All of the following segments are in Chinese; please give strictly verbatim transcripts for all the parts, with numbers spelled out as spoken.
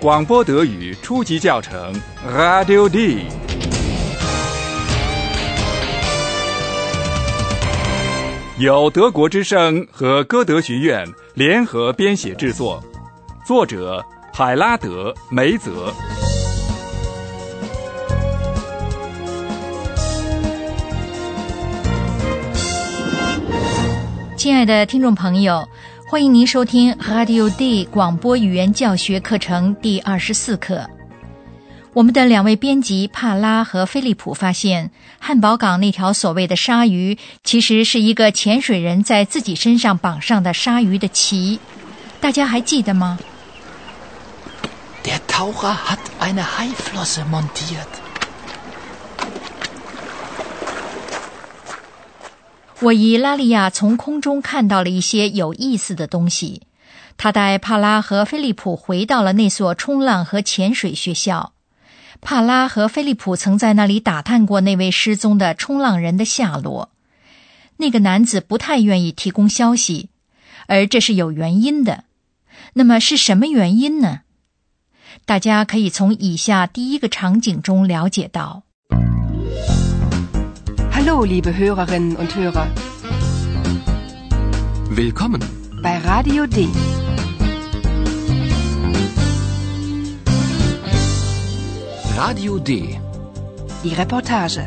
广播德语初级教程 Radio D。 由德国之声和歌德学院联合编写制作，作者海拉德·梅泽。亲爱的听众朋友，欢迎您收听 Radio D 广播语言教学课程第二十四课。我们的两位编辑帕拉和菲利普发现，汉堡港那条所谓的鲨鱼其实是一个潜水人在自己身上绑上的鲨鱼的鳍，大家还记得吗？ Der Taucher hat eine Haiflosse montiert。我以拉利亚从空中看到了一些有意思的东西。他带帕拉和菲利普回到了那所冲浪和潜水学校。帕拉和菲利普曾在那里打探过那位失踪的冲浪人的下落。那个男子不太愿意提供消息，而这是有原因的。那么是什么原因呢？大家可以从以下第一个场景中了解到。Hallo, liebe Hörerinnen und Hörer. Willkommen bei Radio D. Radio D. Die Reportage.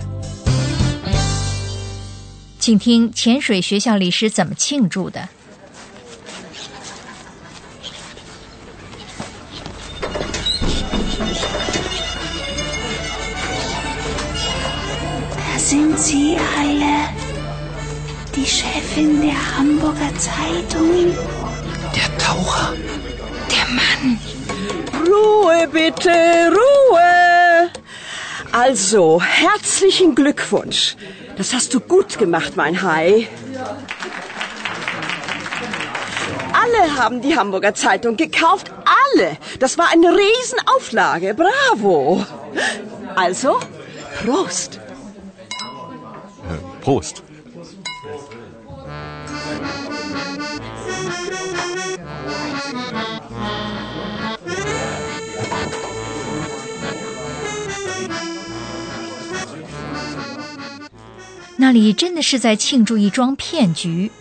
请听潜水学校里是怎么庆祝的。Sind Sie alle die Chefin der Hamburger Zeitung? Der Taucher. Der Mann. Ruhe bitte, Ruhe. Also, herzlichen Glückwunsch. Das hast du gut gemacht, mein Hai. Alle haben die Hamburger Zeitung gekauft, alle. Das war eine Riesenauflage, bravo. Also, Prost.Prost. 那里真的是在庆祝一桩骗局。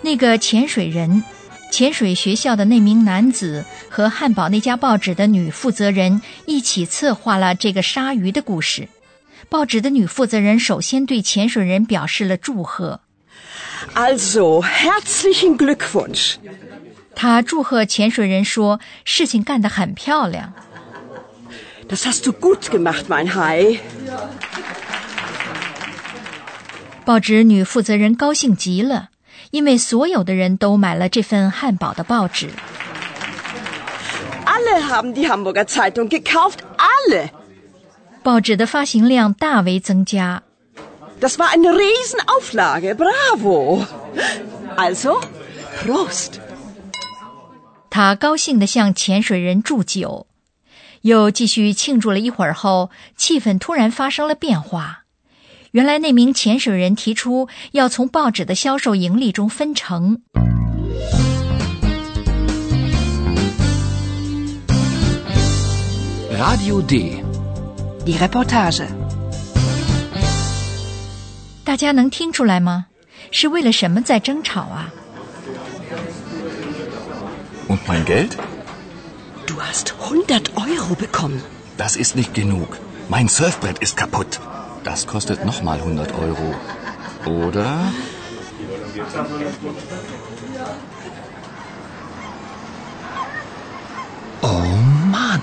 那个潜水人、潜水学校的那名男子和汉堡那家报纸的女负责人一起策划了这个鲨鱼的故事。报纸的女负责人首先对潜水人表示了祝贺。Also, herzlichen Glückwunsch。她祝贺潜水人说：“事情干得很漂亮。” Das hast du gut gemacht, mein Hai。报纸女负责人高兴极了，因为所有的人都买了这份汉堡的报纸。Alle haben die Hamburger Zeitung gekauft, alle。报纸的发行量大为增加。Das war eine Riesenauflage, bravo! Also, Prost! 他高兴地向潜水人祝酒，又继续庆祝了一会儿后，气氛突然发生了变化。原来那名潜水人提出要从报纸的销售盈利中分成。Radio D。Die Reportage。 大家能听出来吗？是为了什么在争吵啊？ Und mein Geld? Du hast hundert Euro bekommen. Das ist nicht genug. Mein Surfbrett ist kaputt. Das kostet nochmal hundert Euro. Oder? Oh Mann,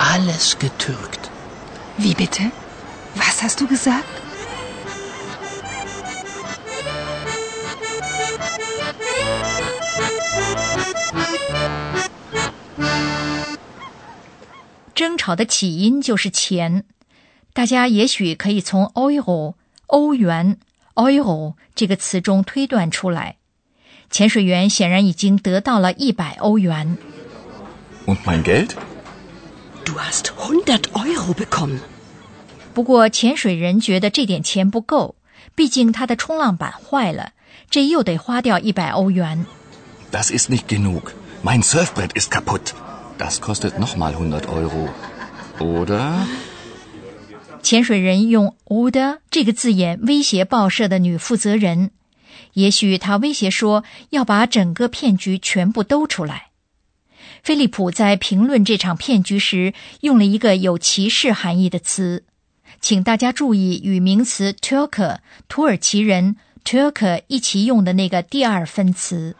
alles getürkt.Wie bitte? Was hast du gesagt? 争吵的起因就是钱。大家也许可以从 euro 欧元 euro 这个词中推断出来。潜水员显然已经得到了一百欧元。Und mein Geld?Du hast hundert Euro bekommen. 不过潜水人觉得这点钱不够，毕竟他的冲浪板坏了，这又得花掉一百欧元。Das ist nicht genug. Mein Surfbrett ist kaputt. Das kostet nochmal hundert Euro. Oder? 潜水人用 oder 这个字眼威胁报社的女负责人，也许他威胁说要把整个骗局全部兜出来。菲利普在评论这场骗局时用了一个有歧视含义的词，请大家注意与名词 Turk 土耳其人 Turk 一起用的那个第二分词。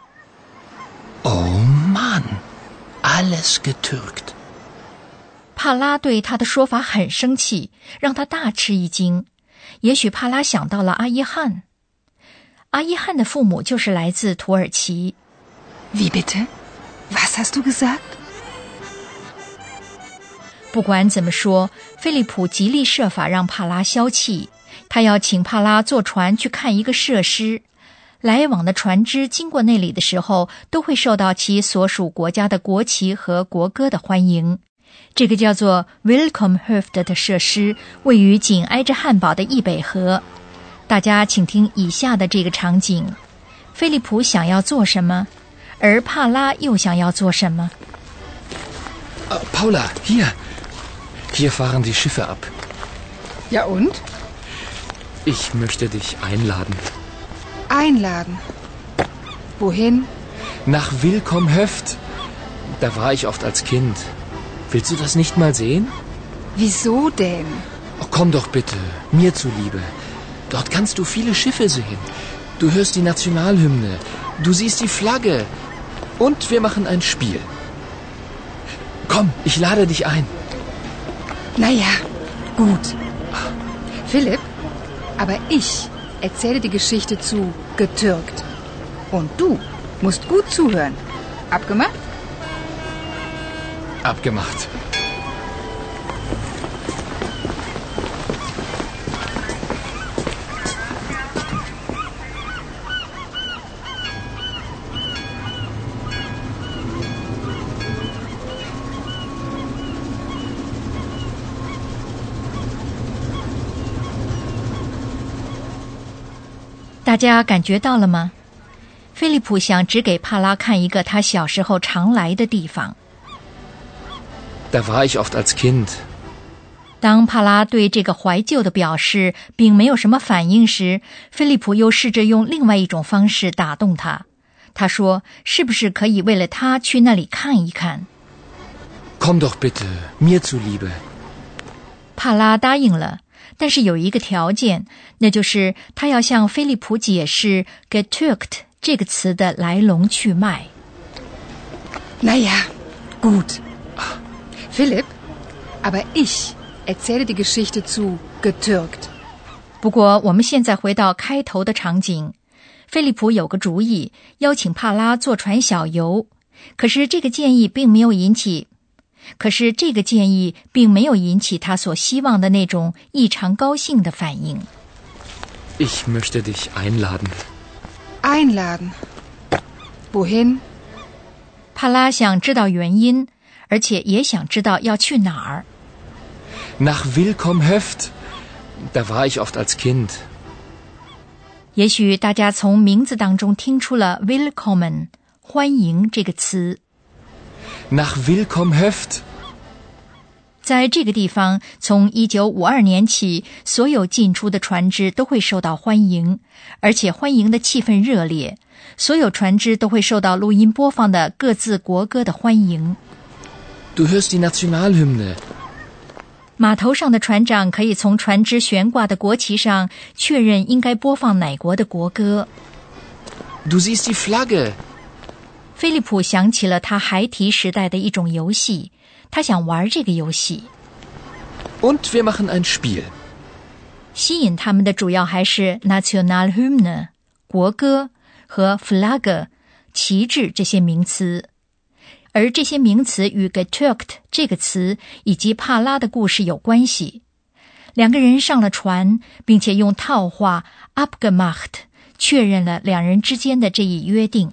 Oh Mann, alles getürkt。帕拉对他的说法很生气，让他大吃一惊。也许帕拉想到了阿伊汉。阿伊汉的父母就是来自土耳其。Wie bitte? Was hast du gesagt? 不管怎么说，菲利普极力设法让帕拉消气。他要请帕拉坐船去看一个设施，来往的船只经过那里的时候，都会受到其所属国家的国旗和国歌的欢迎。这个叫做 Willkommhöft 的设施位于紧挨着汉堡的易北河。大家请听以下的这个场景：菲利普想要做什么，而帕拉又想要做什么。 uh, Paula, hier Hier fahren die Schiffe ab. Ja und? Ich möchte dich einladen. Einladen? Wohin? Nach Willkommhöft. Da war ich oft als Kind.Willst du das nicht mal sehen? Wieso denn? Oh, komm doch bitte, mir zuliebe. Dort kannst du viele Schiffe sehen. Du hörst die Nationalhymne. Du siehst die Flagge. Und wir machen ein Spiel. Komm, ich lade dich ein. Na ja, gut. Philipp, aber ich erzähle die Geschichte zu getürkt. Und du musst gut zuhören. Abgemacht?Abgemacht.大家感觉到了吗？菲利普想只给帕拉看一个他小时候常来的地方。Da war ich oft als Kind. 当帕拉对这个怀旧的表示并没有什么反应时，菲利普又试着用另外一种方式打动他。他说：“是不是可以为了他去那里看一看？” Komm doch bitte, mir zuliebe. 帕拉答应了，但是有一个条件，那就是他要向菲利普解释 "getürkt" 这个词的来龙去脉。Na ja, gut.Philipp, aber ich erzähle die Geschichte zu getürkt. 不过我们现在回到开头的场景，菲利普有个主意，邀请帕拉坐船小游，可是这个建议并没有引起，可是这个建议并没有引起他所希望的那种异常高兴的反应。Ich möchte dich einladen. Einladen. Wohin? 帕拉想知道原因。而且也想知道要去哪儿。Nach Willkommhöft, da war ich oft als Kind. 也许大家从名字当中听出了 Willkommen 欢迎这个词。Nach Willkommhöft， 在这个地方，从一九五二年起，所有进出的船只都会受到欢迎，而且欢迎的气氛热烈。所有船只都会受到录音播放的各自国歌的欢迎。Du hörst die Nationalhymne. 码头上的船长可以从船只悬挂的国旗上确认应该播放哪国的国歌。Du siehst die Flagge. 菲利普想起了他孩提时代的一种游戏，他想玩这个游戏。Und wir machen ein Spiel. 吸引他们的主要还是 Nationalhymne 国歌和 Flagge 旗帜这些名词。而这些名词与 getürkt 这个词以及帕拉的故事有关系。两个人上了船，并且用套话 abgemacht 确认了两人之间的这一约定。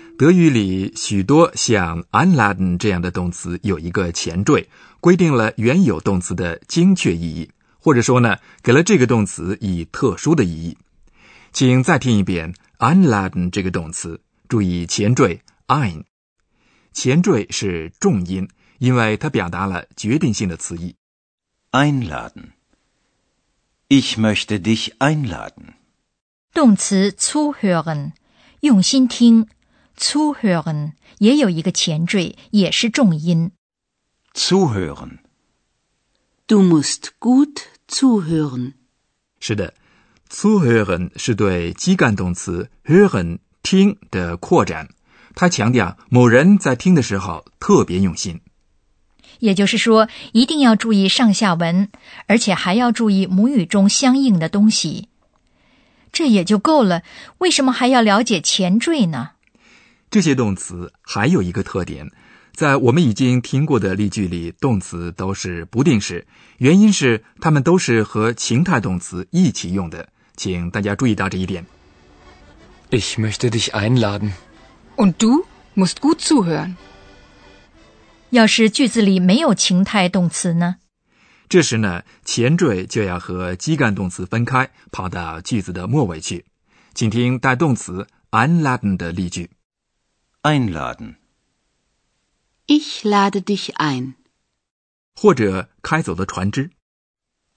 德语里许多像 anladen 这样的动词有一个前缀，规定了原有动词的精确意义，或者说呢，给了这个动词以特殊的意义。请再听一遍 anladen 这个动词，注意前缀 ein。前缀是重音，因为它表达了决定性的词义。Einladen. Ich möchte dich einladen. 动词 zuhören 用心听 zuhören 也有一个前缀，也是重音。Zuhören. Du musst gut zuhören. 是的 zuhören 是对基干动词 hören 听的扩展，他强调某人在听的时候特别用心。也就是说，一定要注意上下文，而且还要注意母语中相应的东西。这也就够了，为什么还要了解前缀呢？这些动词还有一个特点，在我们已经听过的例句里，动词都是不定式，原因是它们都是和情态动词一起用的，请大家注意到这一点。 Ich möchte dich einladen.Und du musst gut zuhören. 要是句子里没有情态动词呢？这时呢，前缀就要和基干动词分开，跑到句子的末尾去。请听带动词 einladen 的例句 ：einladen. Ich lade dich ein. 或者开走的船只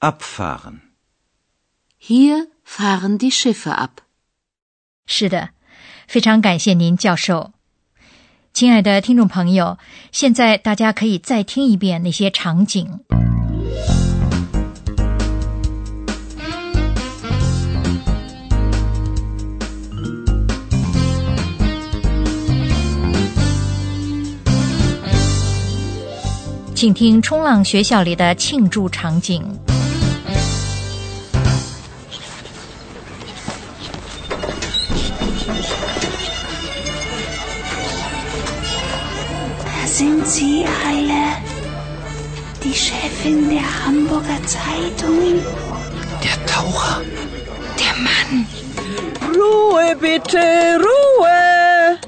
abfahren. Hier fahren die Schiffe ab. 是的。非常感谢您，教授。亲爱的听众朋友，现在大家可以再听一遍那些场景。请听冲浪学校里的庆祝场景。Sind Sie alle die Chefin der Hamburger Zeitungen? Der Taucher, der Mann. Ruhe bitte, Ruhe!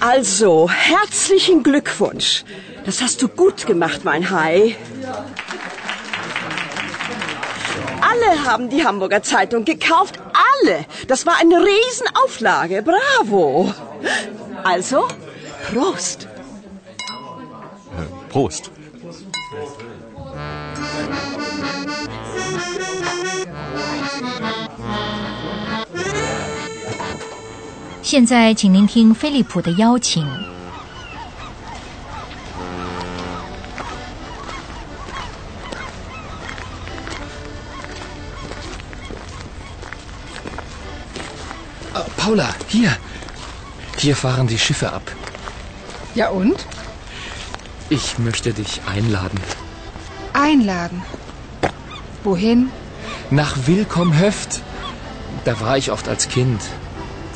Also, herzlichen Glückwunsch. Das hast du gut gemacht, mein Hai. Alle haben die Hamburger Zeitung gekauft, alle. Das war eine Riesenauflage, bravo. Also, Prost.Prost. 现在请您听菲利普的邀请。Uh, Paula, hier. Hier fahren die Schiffe ab. Ja und?Ich möchte dich einladen. Einladen? Wohin? Nach Willkommhöft. Da war ich oft als Kind.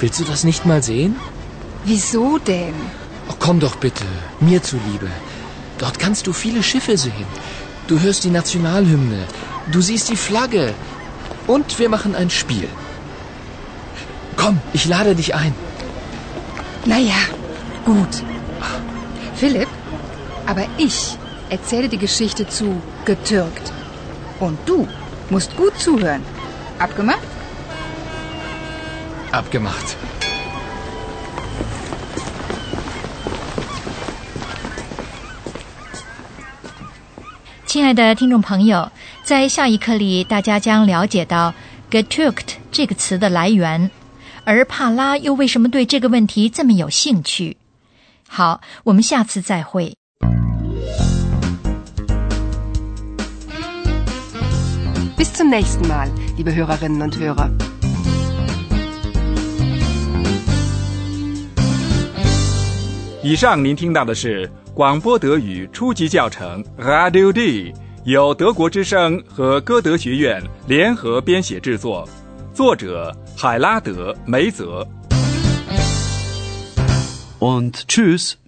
Willst du das nicht mal sehen? Wieso denn? Oh, komm doch bitte, mir zuliebe. Dort kannst du viele Schiffe sehen. Du hörst die Nationalhymne. Du siehst die Flagge. Und wir machen ein Spiel. Komm, ich lade dich ein. Na ja, gut. Philipp?Aber ich erzähle die Geschichte zu getürkt. Und du musst gut zuhören. Abgemacht? Abgemacht. 亲爱的听众朋友，在下一课里，大家将了解到 getürkt 这个词的来源，而帕拉又为什么对这个问题这么有兴趣？好，我们下次再会。Bis zum nächsten Mal, liebe Hörerinnen und Hörer.以上您听到的是广播德语初级教程 Radio D， 由德国之声和歌德学院联合编写制作，作者海拉德·梅泽。Und tschüss.